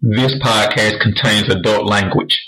This podcast contains adult language.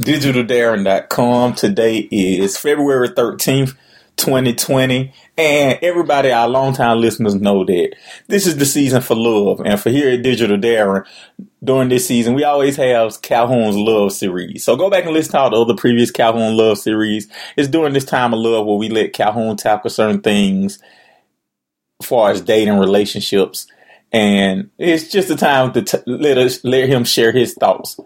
DigitalDarren.com. Today is February 13th, 2020, and everybody, our longtime listeners, know that this is the season for love, and for here at Digital Darren, during this season, we always have Calhoun's Love Series. So go back and listen to all the other previous Calhoun Love Series. It's during this time of love where we let Calhoun tackle certain things as far as dating, relationships, and it's just a time to let him share his thoughts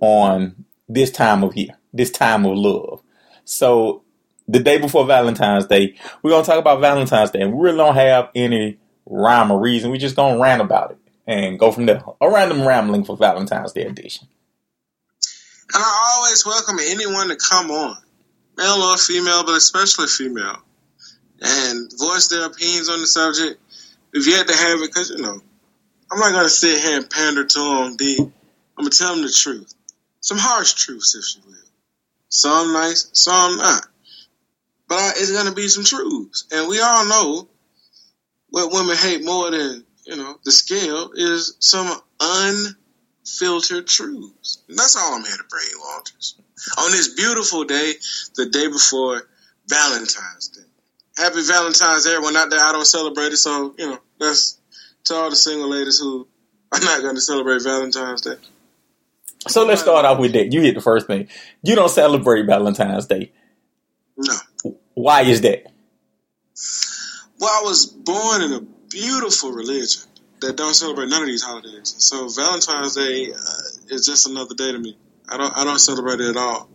on this time of year, this time of love. So the day before Valentine's Day, we're going to talk about Valentine's Day, and we really don't have any rhyme or reason. We're just going to rant about it and go from there. A random rambling for Valentine's Day edition. And I always welcome anyone to come on, male or female, but especially female, and voice their opinions on the subject. If you had to have it, because, you know, I'm not going to sit here and pander to them deep. I'm going to tell them the truth. Some harsh truths, if you will. Some nice, some not. But it's going to be some truths. And we all know what women hate more than, you know, the scale is some unfiltered truths. And that's all I'm here to bring you, Walters. On this beautiful day, the day before Valentine's Day. Happy Valentine's Day, everyone out there. I don't celebrate it, so, you know, that's to all the single ladies who are not going to celebrate Valentine's Day. So let's start off with that. You hit the first thing. You don't celebrate Valentine's Day. No. Why is that? Well, I was born in a beautiful religion that don't celebrate none of these holidays. So Valentine's Day is just another day to me. I don't celebrate it at all.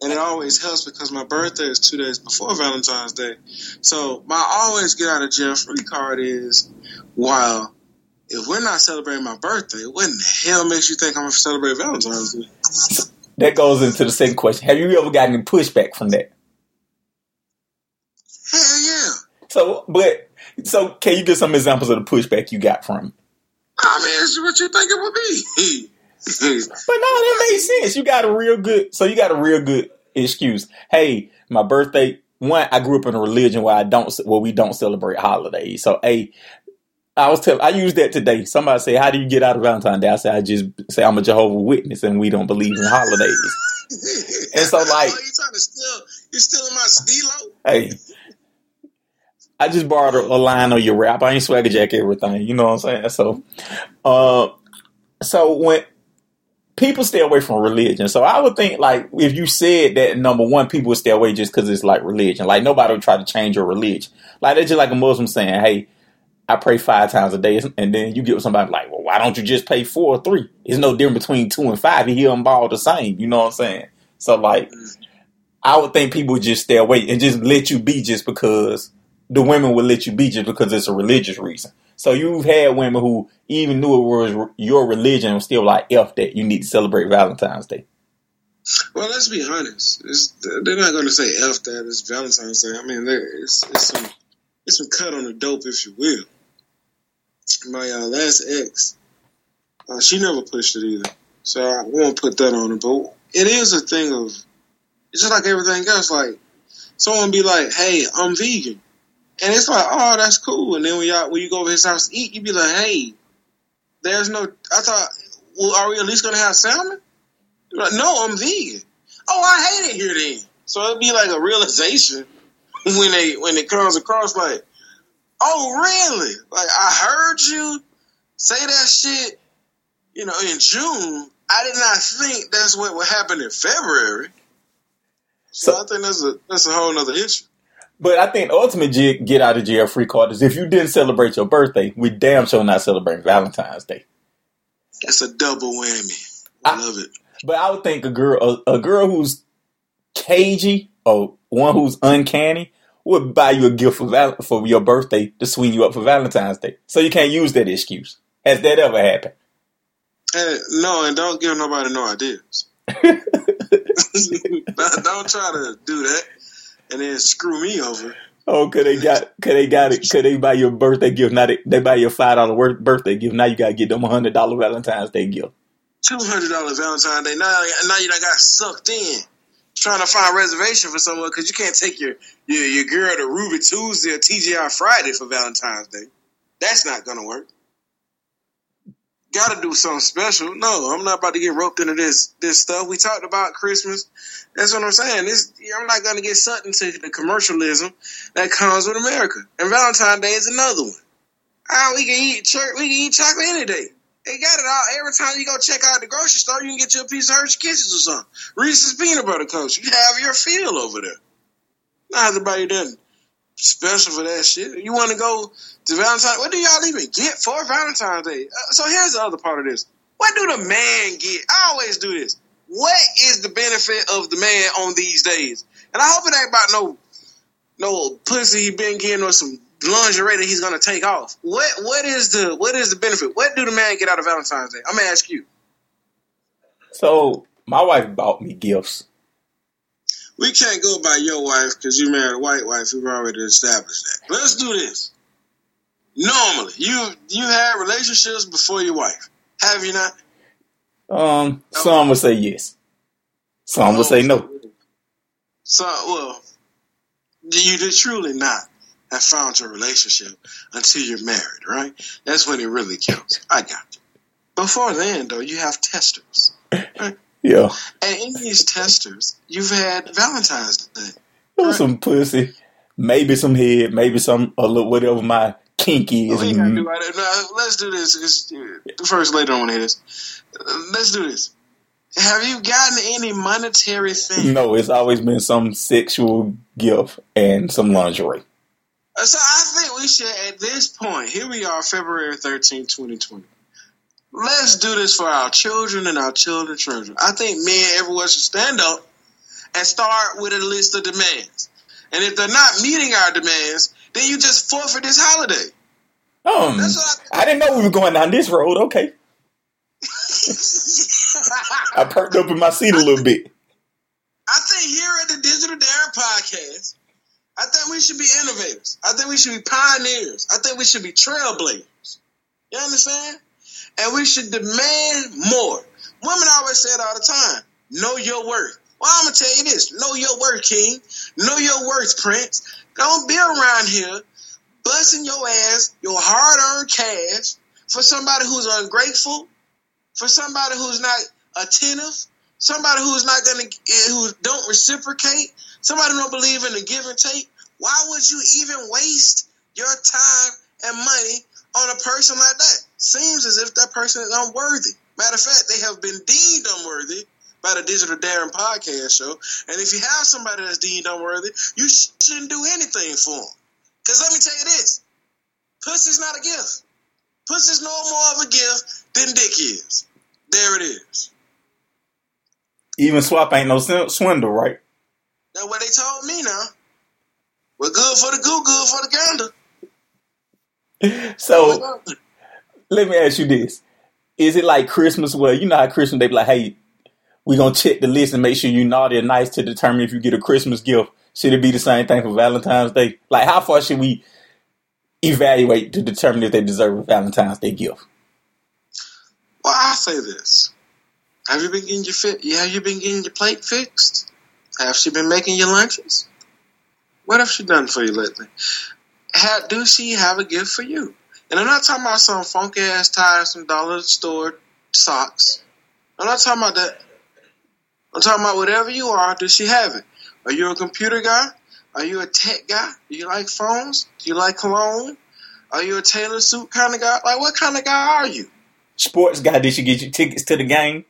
And it always helps because my birthday is 2 days before Valentine's Day. So my always get out of jail free card is, wow, if we're not celebrating my birthday, what in the hell makes you think I'm going to celebrate Valentine's Day? That goes into the second question. Have you ever gotten any pushback from that? Hell yeah. So can you give some examples of the pushback you got from? I mean, it's what you think it would be. But no, that makes sense. You got a real good excuse. Hey, my birthday. One, I grew up in a religion where we don't celebrate holidays. So, hey. I used that today. Somebody said, how do you get out of Valentine's Day? I said, I just say I'm a Jehovah's Witness and we don't believe in holidays. And so, like, you're stealing my stilo? Hey, I just borrowed a line of your rap. I ain't swagger jack everything. You know what I'm saying? So, so when people stay away from religion, so I would think, like, if you said that, number one, people would stay away just because it's like religion. Like, nobody would try to change your religion. Like, that's just like a Muslim saying, hey, I pray 5 times a day, and then you get with somebody like, well, why don't you just pay 4 or 3? There's no difference between 2 and 5. You hear them all the same. You know what I'm saying? So, like, I would think people would just stay away and just let you be just because the women would let you be just because it's a religious reason. So you've had women who even knew it was your religion and still like, F that, you need to celebrate Valentine's Day. Well, let's be honest. They're not going to say F that. It's Valentine's Day. I mean, it's some cut on the dope, if you will. My last ex, she never pushed it either, so I won't put that on her. But it is a thing of, it's just like everything else. Like someone be like, "Hey, I'm vegan," and it's like, "Oh, that's cool." And then when you go over his house to eat, you be like, "Hey, there's no." I thought, well, are we at least gonna have salmon? You're like, no, I'm vegan. Oh, I hate it here then. So it'd be like a realization when it comes across like. Oh, really? Like, I heard you say that shit, you know, in June. I did not think that's what would happen in February. So I think that's a whole other issue. But I think ultimate get out of jail free card is if you didn't celebrate your birthday, we damn sure not celebrating Valentine's Day. That's a double whammy. I love it. But I would think a girl who's cagey or one who's uncanny would buy you a gift for your birthday to swing you up for Valentine's Day. So you can't use that excuse. Has that ever happened? No, and don't give nobody no ideas. Don't try to do that and then screw me over. Oh, could they got it? Could they buy your birthday gift? Now they buy your $5 birthday gift. Now you gotta get them $100 Valentine's Day gift. $200 Valentine's Day. Now you done got sucked in trying to find reservation for someone because you can't take your girl to Ruby Tuesday or TGI Friday for Valentine's Day. That's not gonna work. Got to do something special. No, I'm not about to get roped into this stuff. We talked about Christmas. That's what I'm saying. I'm not going to get sucked into the commercialism that comes with America. And Valentine's Day is another one. Oh, we can eat chocolate any day. They got it all. Every time you go check out the grocery store, you can get you a piece of Hershey Kisses or something. Reese's Peanut Butter Cups. You have your feel over there. Not everybody doesn't. Special for that shit. You want to go to Valentine's? What do y'all even get for Valentine's Day? So here's the other part of this. What do the man get? I always do this. What is the benefit of the man on these days? And I hope it ain't about no pussy he been getting or some lingerie that he's gonna take off. What is the benefit? What do the man get out of Valentine's Day? I'm gonna ask you. So my wife bought me gifts. We can't go by your wife because you married a white wife. We've already established that. Let's do this. Normally, you had relationships before your wife, have you not? Some would say yes. Some would say no. So, well, you did truly not have found your relationship until you're married, right? That's when it really counts. I got you. Before then, though, you have testers, right? Yeah. And in these testers, you've had Valentine's Day. Right? Some pussy, maybe some head, maybe some whatever my kink is. We ain't gotta do that. No, let's do this. First, later on, let's do this. Have you gotten any monetary thing? No, it's always been some sexual gift and some lingerie. So I think we should, at this point, here we are, February 13, 2020. Let's do this for our children and our children's children. I think men everywhere should stand up and start with a list of demands. And if they're not meeting our demands, then you just forfeit this holiday. I didn't know we were going down this road. Okay. I perked up in my seat a little bit. I think here at the Digital Darren podcast, I think we should be innovators. I think we should be pioneers. I think we should be trailblazers. You understand? And we should demand more. Women always say it all the time. Know your worth. Well, I'm going to tell you this. Know your worth, King. Know your worth, Prince. Don't be around here busting your ass, your hard-earned cash, for somebody who's ungrateful, for somebody who's not attentive, somebody who's not who don't reciprocate, somebody who don't believe in the give and take. Why would you even waste your time and money on a person like that? Seems as if that person is unworthy. Matter of fact, they have been deemed unworthy by the Digital Darren podcast show. And if you have somebody that's deemed unworthy, you shouldn't do anything for them. Because let me tell you this. Pussy's not a gift. Pussy's no more of a gift than dick is. There it is. Even swap ain't no swindle, right? That's what they told me now. We're good for the goo, good for the gander. So... let me ask you this. Is it like Christmas where, you know how Christmas, they be like, hey, we're going to check the list and make sure you're naughty or nice to determine if you get a Christmas gift. Should it be the same thing for Valentine's Day? Like, how far should we evaluate to determine if they deserve a Valentine's Day gift? Well, I say this. Have you been getting your plate fixed? Have she been making your lunches? What have she done for you lately? Does she have a gift for you? And I'm not talking about some funky-ass ties, some dollar store socks. I'm not talking about that. I'm talking about whatever you are, does she have it? Are you a computer guy? Are you a tech guy? Do you like phones? Do you like cologne? Are you a tailored suit kind of guy? Like, what kind of guy are you? Sports guy, did she get you tickets to the game?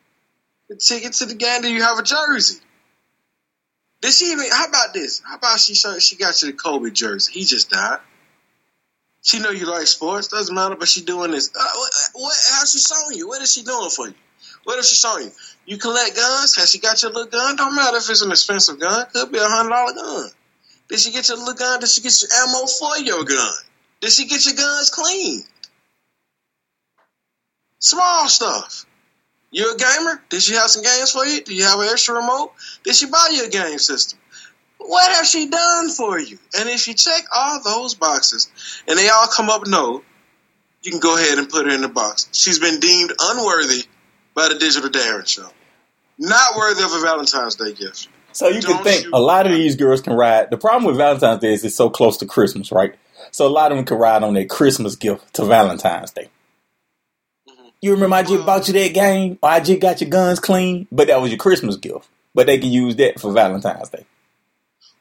tickets to the game, then you have a jersey. Did she even, how about this? How about she got you the Kobe jersey? He just died. She know you like sports, doesn't matter, but she doing this. What? How's she showing you? What is she doing for you? What if she showing you? You collect guns? Has she got your little gun? Don't matter if it's an expensive gun. Could be a $100 gun. Did she get your little gun? Did she get your ammo for your gun? Did she get your guns cleaned? Small stuff. You a gamer? Did she have some games for you? Do you have an extra remote? Did she buy you a game system? What has she done for you? And if you check all those boxes, and they all come up no, you can go ahead and put her in the box. She's been deemed unworthy by the Digital Darren Show. Not worthy of a Valentine's Day gift. So you can think a lot of these girls can ride. The problem with Valentine's Day is it's so close to Christmas, right? So a lot of them can ride on their Christmas gift to Valentine's Day. Mm-hmm. You remember I just bought you that game, or I just got your guns clean, but that was your Christmas gift. But they can use that for Valentine's Day.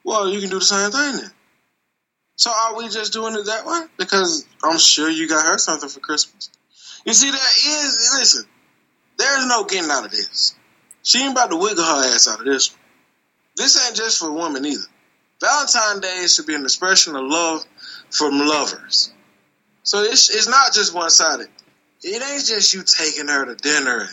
Well, you can do the same thing then. So are we just doing it that way? Because I'm sure you got her something for Christmas. You see, listen, there's no getting out of this. She ain't about to wiggle her ass out of this one. This ain't just for women either. Valentine's Day should be an expression of love from lovers. So it's not just one-sided. It ain't just you taking her to dinner and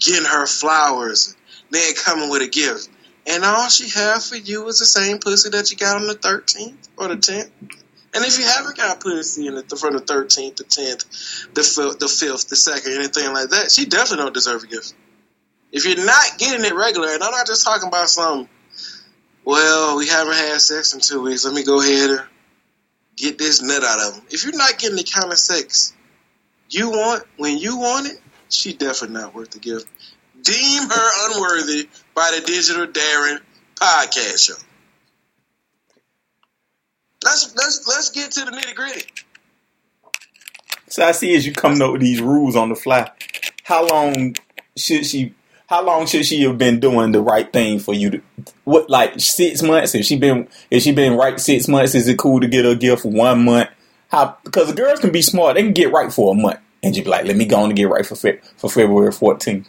getting her flowers and then coming with a gift. And all she have for you is the same pussy that you got on the 13th or the 10th. And if you haven't got pussy in it from the 13th, the 10th, the 5th, the 2nd, anything like that, she definitely don't deserve a gift. If you're not getting it regular, and I'm not just talking about some, well, we haven't had sex in 2 weeks, let me go ahead and get this nut out of them. If you're not getting the kind of sex you want when you want it, she definitely not worth the gift. Deem her unworthy by the Digital Darren podcast show. Let's get to the nitty gritty. So I see as you coming up with these rules on the fly. How long should she have been doing the right thing for you? To, what, like 6 months? If she been right 6 months, is it cool to get her a gift for 1 month? How, because the girls can be smart. They can get right for a month, and you be like, let me go on and get right for February 14th.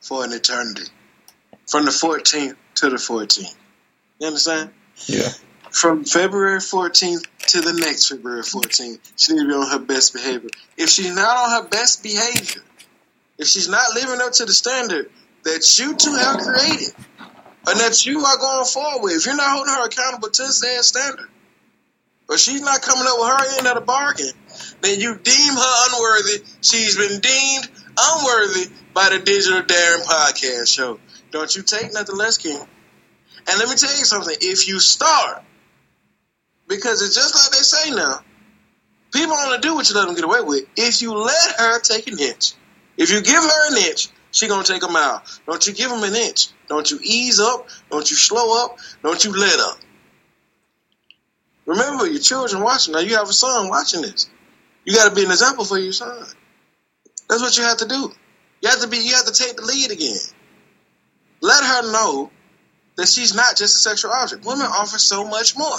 For an eternity. From the 14th to the 14th. You understand? Yeah. From February 14th to the next February 14th, she needs to be on her best behavior. If she's not on her best behavior, if she's not living up to the standard that you two have created and that you are going forward with, if you're not holding her accountable to that standard, or she's not coming up with her end of the bargain, then you deem her unworthy. She's been deemed unworthy by the Digital Darren podcast show. Don't you take nothing less, King. And let me tell you something. If you start, because it's just like they say now, people only do what you let them get away with. If you let her take an inch, if you give her an inch, she going to take a mile. Don't you give them an inch. Don't you ease up. Don't you slow up. Don't you let up. Remember, your children watching. Now you have a son watching this. You got to be an example for your son. That's what you have to do. You have to take the lead again. Let her know that she's not just a sexual object. Women offer so much more.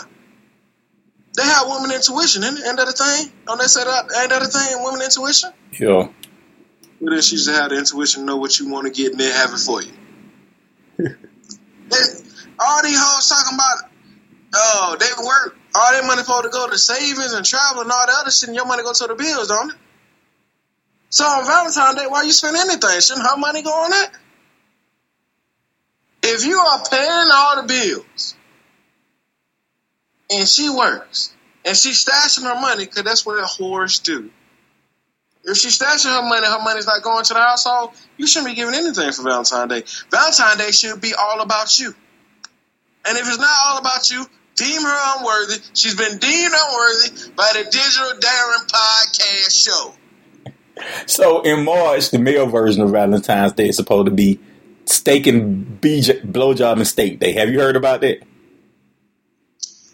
They have women intuition, ain't that a thing? Don't they say that? Ain't that a thing? Women intuition? Yeah. Well, then she should have the intuition to know what you want to get and then have it for you. All these hoes talking about, oh, they work. All their money supposed to go to savings and travel and all the other shit, and your money go to the bills, don't it? So on Valentine's Day, why you spend anything? Shouldn't her money go on that? If you are paying all the bills and she works and she's stashing her money, because that's what whores do. If she's stashing her money's not going to the household, you shouldn't be giving anything for Valentine's Day. Valentine's Day should be all about you. And if it's not all about you, deem her unworthy. She's been deemed unworthy by the Digital Darren podcast show. So in March, the male version of Valentine's Day is supposed to be steak and blowjob and steak day. Have you heard about that?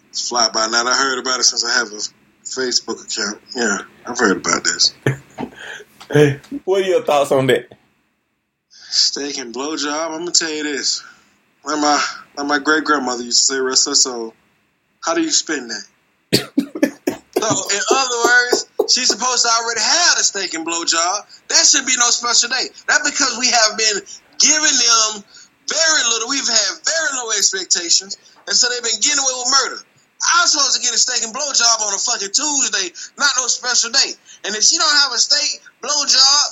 It's fly by night. I heard about it since I have a Facebook account. Yeah, I've heard about this. What are your thoughts on that? Steak and blowjob. I'm gonna tell you this. Like my great grandmother used to say, "Rest her soul." How do you spin that? So in other words, She's supposed to already have a steak and blowjob. That should be no special day. That's because we have been giving them very little. We've had very low expectations, and so they've been getting away with murder. I'm supposed to get a steak and blowjob on a fucking Tuesday, not no special day. And if she don't have a steak blowjob,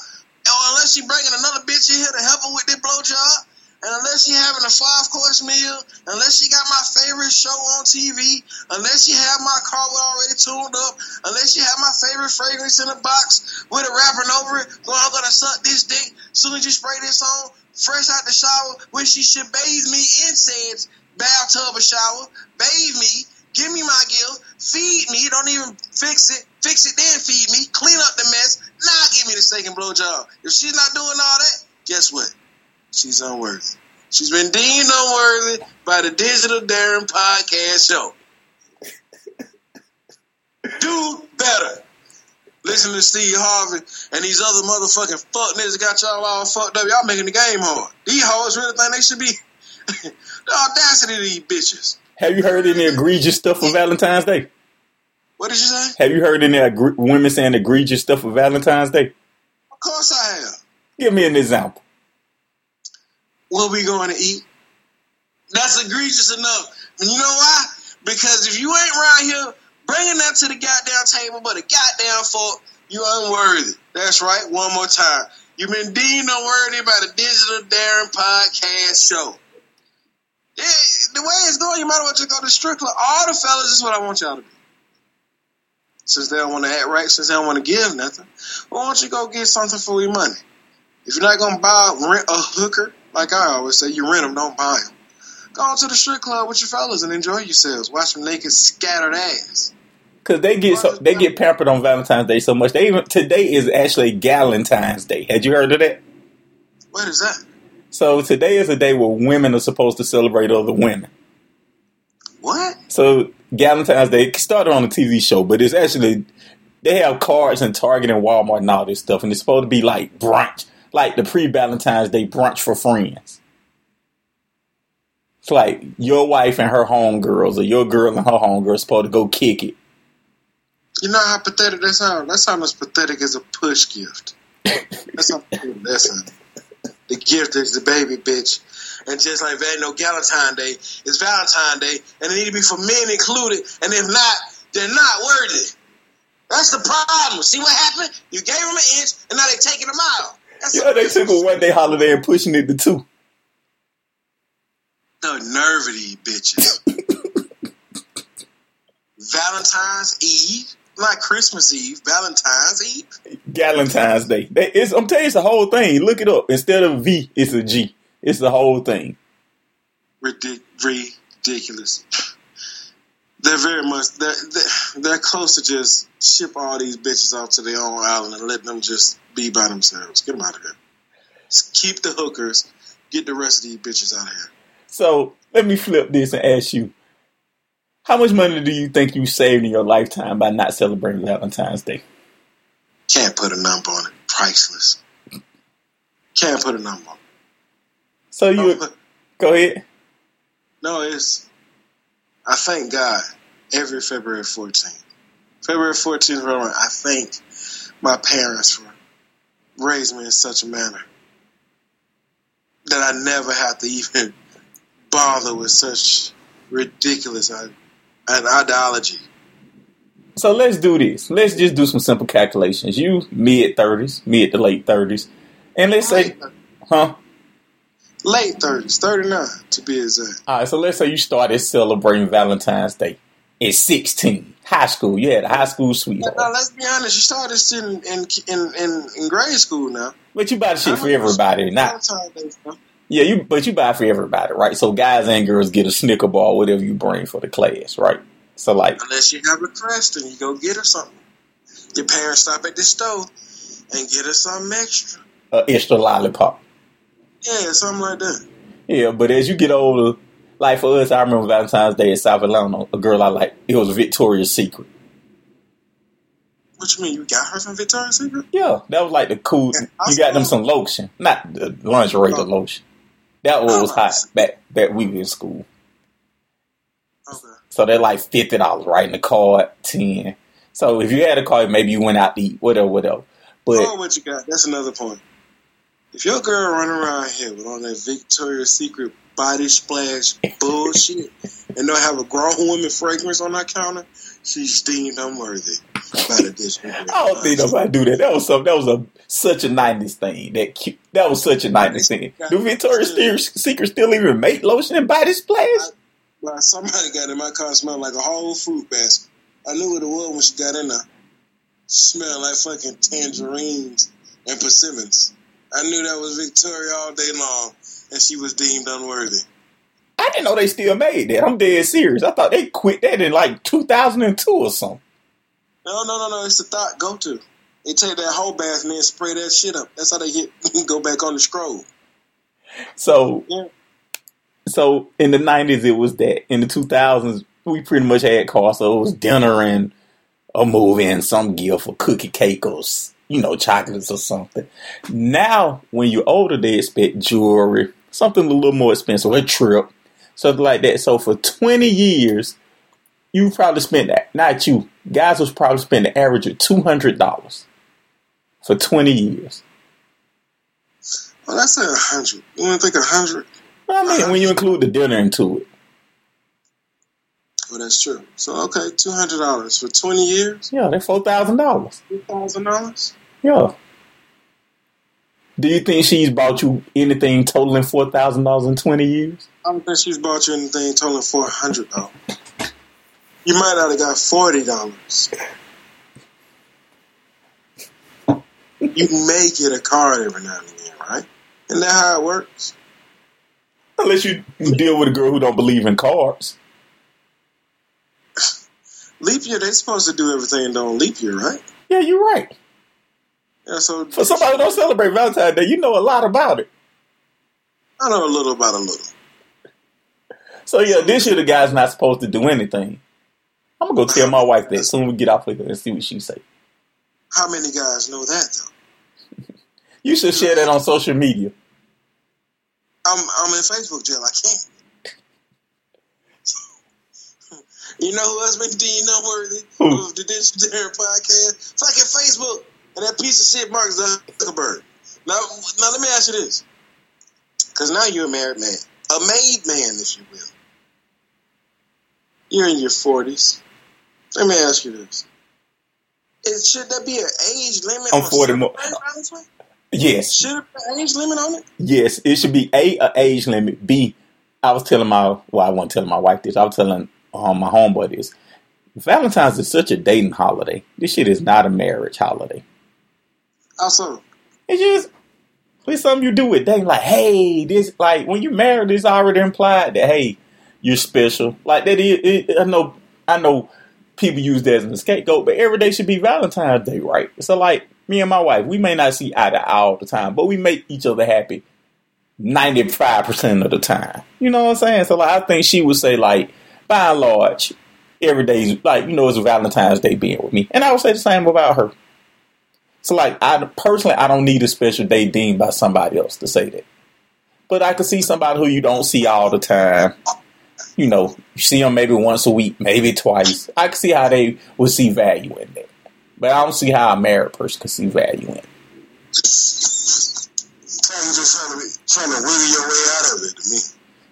or unless she bringing another bitch in here to help her with this blowjob, and unless she having a 5-course meal, unless she got my favorite show on TV, unless she have my car already tuned up, unless she have my favorite fragrance in a box with a wrapping over it, well, I'm gonna suck this dick soon as you spray this on, fresh out the shower, when she should bathe me in said bathtub or shower, bathe me, give me my gill, feed me, don't even fix it then feed me, clean up the mess, now give me the steak and blowjob. If she's not doing all that, guess what? She's unworthy. She's been deemed unworthy by the Digital Darren podcast show. Do better. Listen to Steve Harvey and these other motherfucking fuck niggas got y'all all fucked up. Y'all making the game hard. These hoes really think they should be the audacity of these bitches. Have you heard any egregious stuff for Valentine's Day? What did you say? Have you heard any women saying egregious stuff for Valentine's Day? Of course I have. Give me an example. What we going to eat? That's egregious enough. And you know why? Because if you ain't around here bringing that to the goddamn table, but a goddamn fork, you unworthy. That's right. One more time. You've been deemed unworthy by the Digital Darren podcast show. Yeah, the way it's going, you might as well just go to Strickler. All the fellas, this is what I want y'all to do. Since they don't want to act right, since they don't want to give nothing, well, why don't you go get something for your money? If you're not going to rent a hooker, like I always say, you rent them, don't buy them. Go on to the strip club with your fellas and enjoy yourselves. Watch them naked, scattered ass. Because they get pampered on Valentine's Day so much. Today is actually Galentine's Day. Had you heard of that? What is that? So today is a day where women are supposed to celebrate other women. What? So Galentine's Day started on a TV show, but it's actually, they have cards in Target and Walmart and all this stuff, and it's supposed to be like brunch. Like the pre-Valentine's Day brunch for friends. It's like your wife and her homegirls, or your girl and her homegirls, supposed to go kick it. You know how pathetic that sounds? That sounds as pathetic as a push gift. That's how pathetic that sounds. The gift is the baby bitch. And just like there ain't no Galentine's Day, it's Valentine's Day, and it need to be for men included. And if not, they're not worthy. That's the problem. See what happened? You gave them an inch, and now they're taking them out. Yeah, they took a one-day holiday and pushing it to 2. The nerve of these bitches. Valentine's Eve, not Christmas Eve, Valentine's Eve. Galentine's Day. I'm telling you, it's the whole thing. Look it up. Instead of V, it's a G. It's the whole thing. Ridiculous. They're close to just ship all these bitches off to their own island and let them just be by themselves. Get them out of here. Just keep the hookers. Get the rest of these bitches out of here. So let me flip this and ask you, how much money do you think you saved in your lifetime by not celebrating Valentine's Day? Can't put a number on it. Priceless. Can't put a number on it. So you... Go ahead. No, I thank God every February 14th. February 14th, I thank my parents for raising me in such a manner that I never have to even bother with such ridiculous an ideology. So let's do this. Let's just do some simple calculations. You mid to late 30s. And let's say, Late 30s, 39 to be exact. All right, so let's say you started celebrating Valentine's Day at 16, high school. Yeah, the high school sweetheart. No, let's be honest. You started in grade school now. But you buy the shit for everybody, not Valentine's Day. Yeah, you buy for everybody, right? So guys and girls get a Snicker bar, whatever you bring for the class, right? So like, unless you have a crush, then you go get her something. Your parents stop at the store and get her something extra. An extra lollipop. Yeah, something like that. Yeah, but as you get older, like for us, I remember Valentine's Day in South Atlanta, a girl I liked, it was Victoria's Secret. What you mean, you got her from Victoria's Secret? Yeah, that was like the cool, you got them some lotion, not the lingerie, the lotion. That one was hot back we were in school. Okay. So they're like $50, right, in the card, $10. So if you had a car, maybe you went out to eat, whatever. But oh, what you got? That's another point. If your girl run around here with all that Victoria's Secret body splash bullshit and don't have a grown woman fragrance on her counter, she's deemed unworthy. I don't think nobody do that. That was such a 90s thing. That was such a 90s thing. Do Victoria's Secret still even make lotion and body splash? Well, somebody got in my car smelling like a whole fruit basket. I knew what it was when she got in there. Smelled like fucking tangerines and persimmons. I knew that was Victoria all day long, and she was deemed unworthy. I didn't know they still made that. I'm dead serious. I thought they quit that in like 2002 or something. No. It's a thought go-to. They take that whole bath and then spray that shit up. That's how they go back on the scroll. So, yeah. So in the 90s, it was that. In the 2000s, we pretty much had cars, so it was dinner and a movie and some gift for cookie cake or chocolates or something. Now, when you're older, they expect jewelry, something a little more expensive, a trip, something like that. So for 20 years, you probably spent, not you, guys was probably spending an average of $200 for 20 years. Well, I said 100. You want to think 100? I mean, when you include the dinner into it. Well, that's true. So, okay, $200 for 20 years? Yeah, that's $4,000. $4,000? Yeah. Do you think she's bought you anything totaling $4,000 in 20 years? I don't think she's bought you anything totaling $400. You might not have got $40. You may get a card every now and again, right? Isn't that how it works? Unless you deal with a girl who don't believe in cards. Leap year, they're supposed to do everything on leap year, right? Yeah, you're right. Yeah, so for somebody who don't celebrate Valentine's Day, you know a lot about it. I know a little about a little. So, yeah, this year the guy's not supposed to do anything. I'm going to go tell my wife that soon we get off with her and see what she say. How many guys know that, though? You should share that on social media. I'm in Facebook jail. I can't. You know who else been deemed unworthy of the DigitalDarren podcast? Fucking Facebook and that piece of shit, Mark Zuckerberg. Now let me ask you this, because now you're a married man, a made man, if you will. You're in your 40s. Let me ask you this: should there be an age limit? I'm 40 more. Yes. Should there be an age limit on it? Yes, it should be an age limit. B, I was telling I wasn't telling my wife this. I was telling my homeboy this. Valentine's is such a dating holiday. This shit is not a marriage holiday. Awesome. It's something you do with dating. Like, hey, this, like, when you married, it's already implied that, hey, you're special. Like, that is, I know people use that as an escape goat, but every day should be Valentine's Day, right? So, like, me and my wife, we may not see eye to eye all the time, but we make each other happy 95% of the time. You know what I'm saying? So, like, I think she would say, like, by and large, every day's like, it's Valentine's Day being with me. And I would say the same about her. So, like, I don't need a special day deemed by somebody else to say that. But I could see somebody who you don't see all the time. You see them maybe once a week, maybe twice. I could see how they would see value in that. But I don't see how a married person could see value in it. Trying to wiggle your way out of it to me.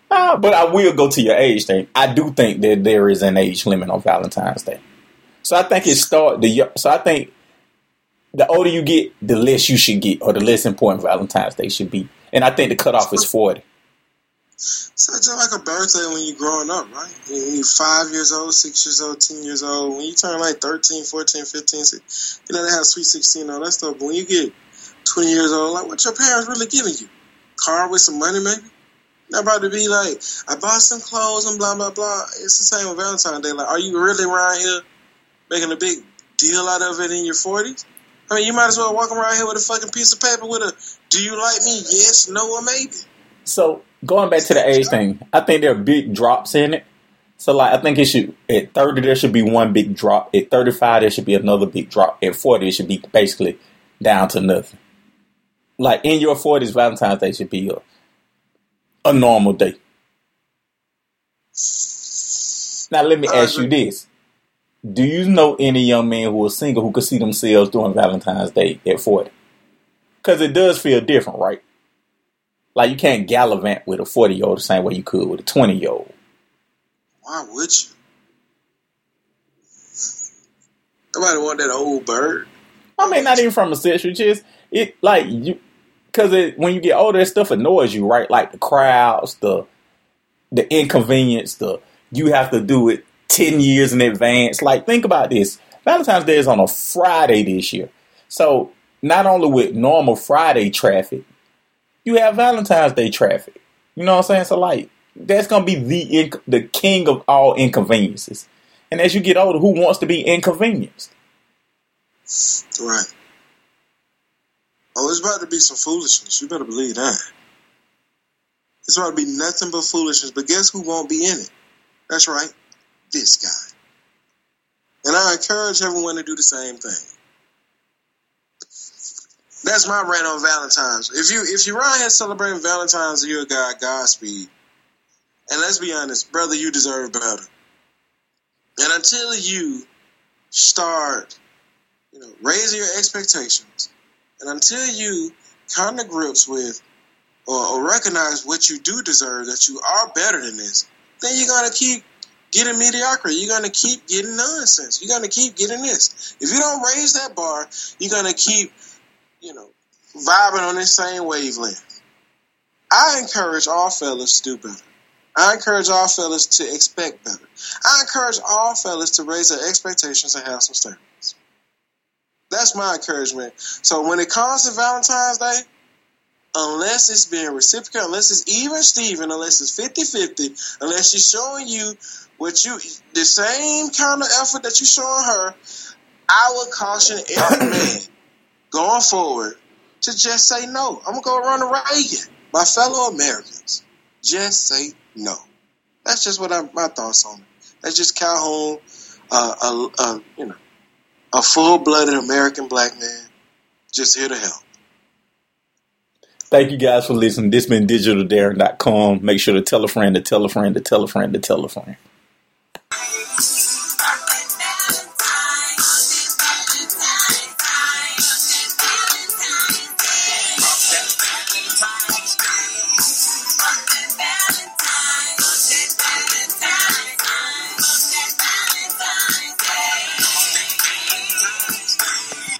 Nah, but I will go to your age thing. I do think that there is an age limit on Valentine's Day. So I think I think the older you get, the less you should get, or the less important Valentine's Day should be. And I think the cutoff is 40. So it's just like a birthday when you're growing up, right? When you're 5 years old, 6 years old, 10 years old. When you turn like 13, 14, 15, 16, they have sweet 16, all that stuff. But when you get 20 years old, like what your parents really giving you? Car with some money, maybe? Not about to be like, I bought some clothes and blah, blah, blah. It's the same with Valentine's Day. Like, are you really around here making a big deal out of it in your 40s? I mean, you might as well walk around here with a fucking piece of paper with a, do you like me? Yes, no, or maybe. So, going back to the age thing, I think there are big drops in it. So, like, I think it should, at 30, there should be one big drop. At 35, there should be another big drop. At 40, it should be basically down to nothing. Like, in your 40s, Valentine's Day should be a normal day. Now, let me ask you this. Do you know any young men who are single who could see themselves doing Valentine's Day at 40? Because it does feel different, right? Like, you can't gallivant with a 40-year-old the same way you could with a 20-year-old. Why would you? Nobody want that old bird. I mean, not even from a sexual, just, it, like, you, because when you get older, that stuff annoys you, right? Like, the crowds, the inconvenience, you have to do it 10 years in advance. Like, think about this. Valentine's Day is on a Friday this year. So, not only with normal Friday traffic, you have Valentine's Day traffic. You know what I'm saying? So, like, that's going to be the king of all inconveniences. And as you get older, who wants to be inconvenienced? Right. Oh, it's about to be some foolishness. You better believe that. It's about to be nothing but foolishness. But guess who won't be in it? That's right. This guy. And I encourage everyone to do the same thing. That's my rant on Valentine's. If you're out here celebrating Valentine's, you're a guy, Godspeed. And let's be honest, brother, you deserve better. And until you start, raising your expectations, and until you come to grips with or recognize what you do deserve, that you are better than this, then you're going to keep getting mediocrity. You're going to keep getting nonsense. You're going to keep getting this. If you don't raise that bar, you're going to keep, vibing on this same wavelength. I encourage all fellas to do better. I encourage all fellas to expect better. I encourage all fellas to raise their expectations and have some standards. That's my encouragement. So when it comes to Valentine's Day, unless it's being reciprocal, unless it's even Steven, unless it's 50-50, unless she's showing you the same kind of effort that you're showing her, I would caution every man going forward to just say no. I'm going to go around the Reagan. My fellow Americans, just say no. That's just what my thoughts on it. That's just Calhoun, a full-blooded American black man, just here to help. Thank you guys for listening. This has been DigitalDarren.com. Make sure to tell a friend, to tell a friend, to tell a friend, to tell a friend.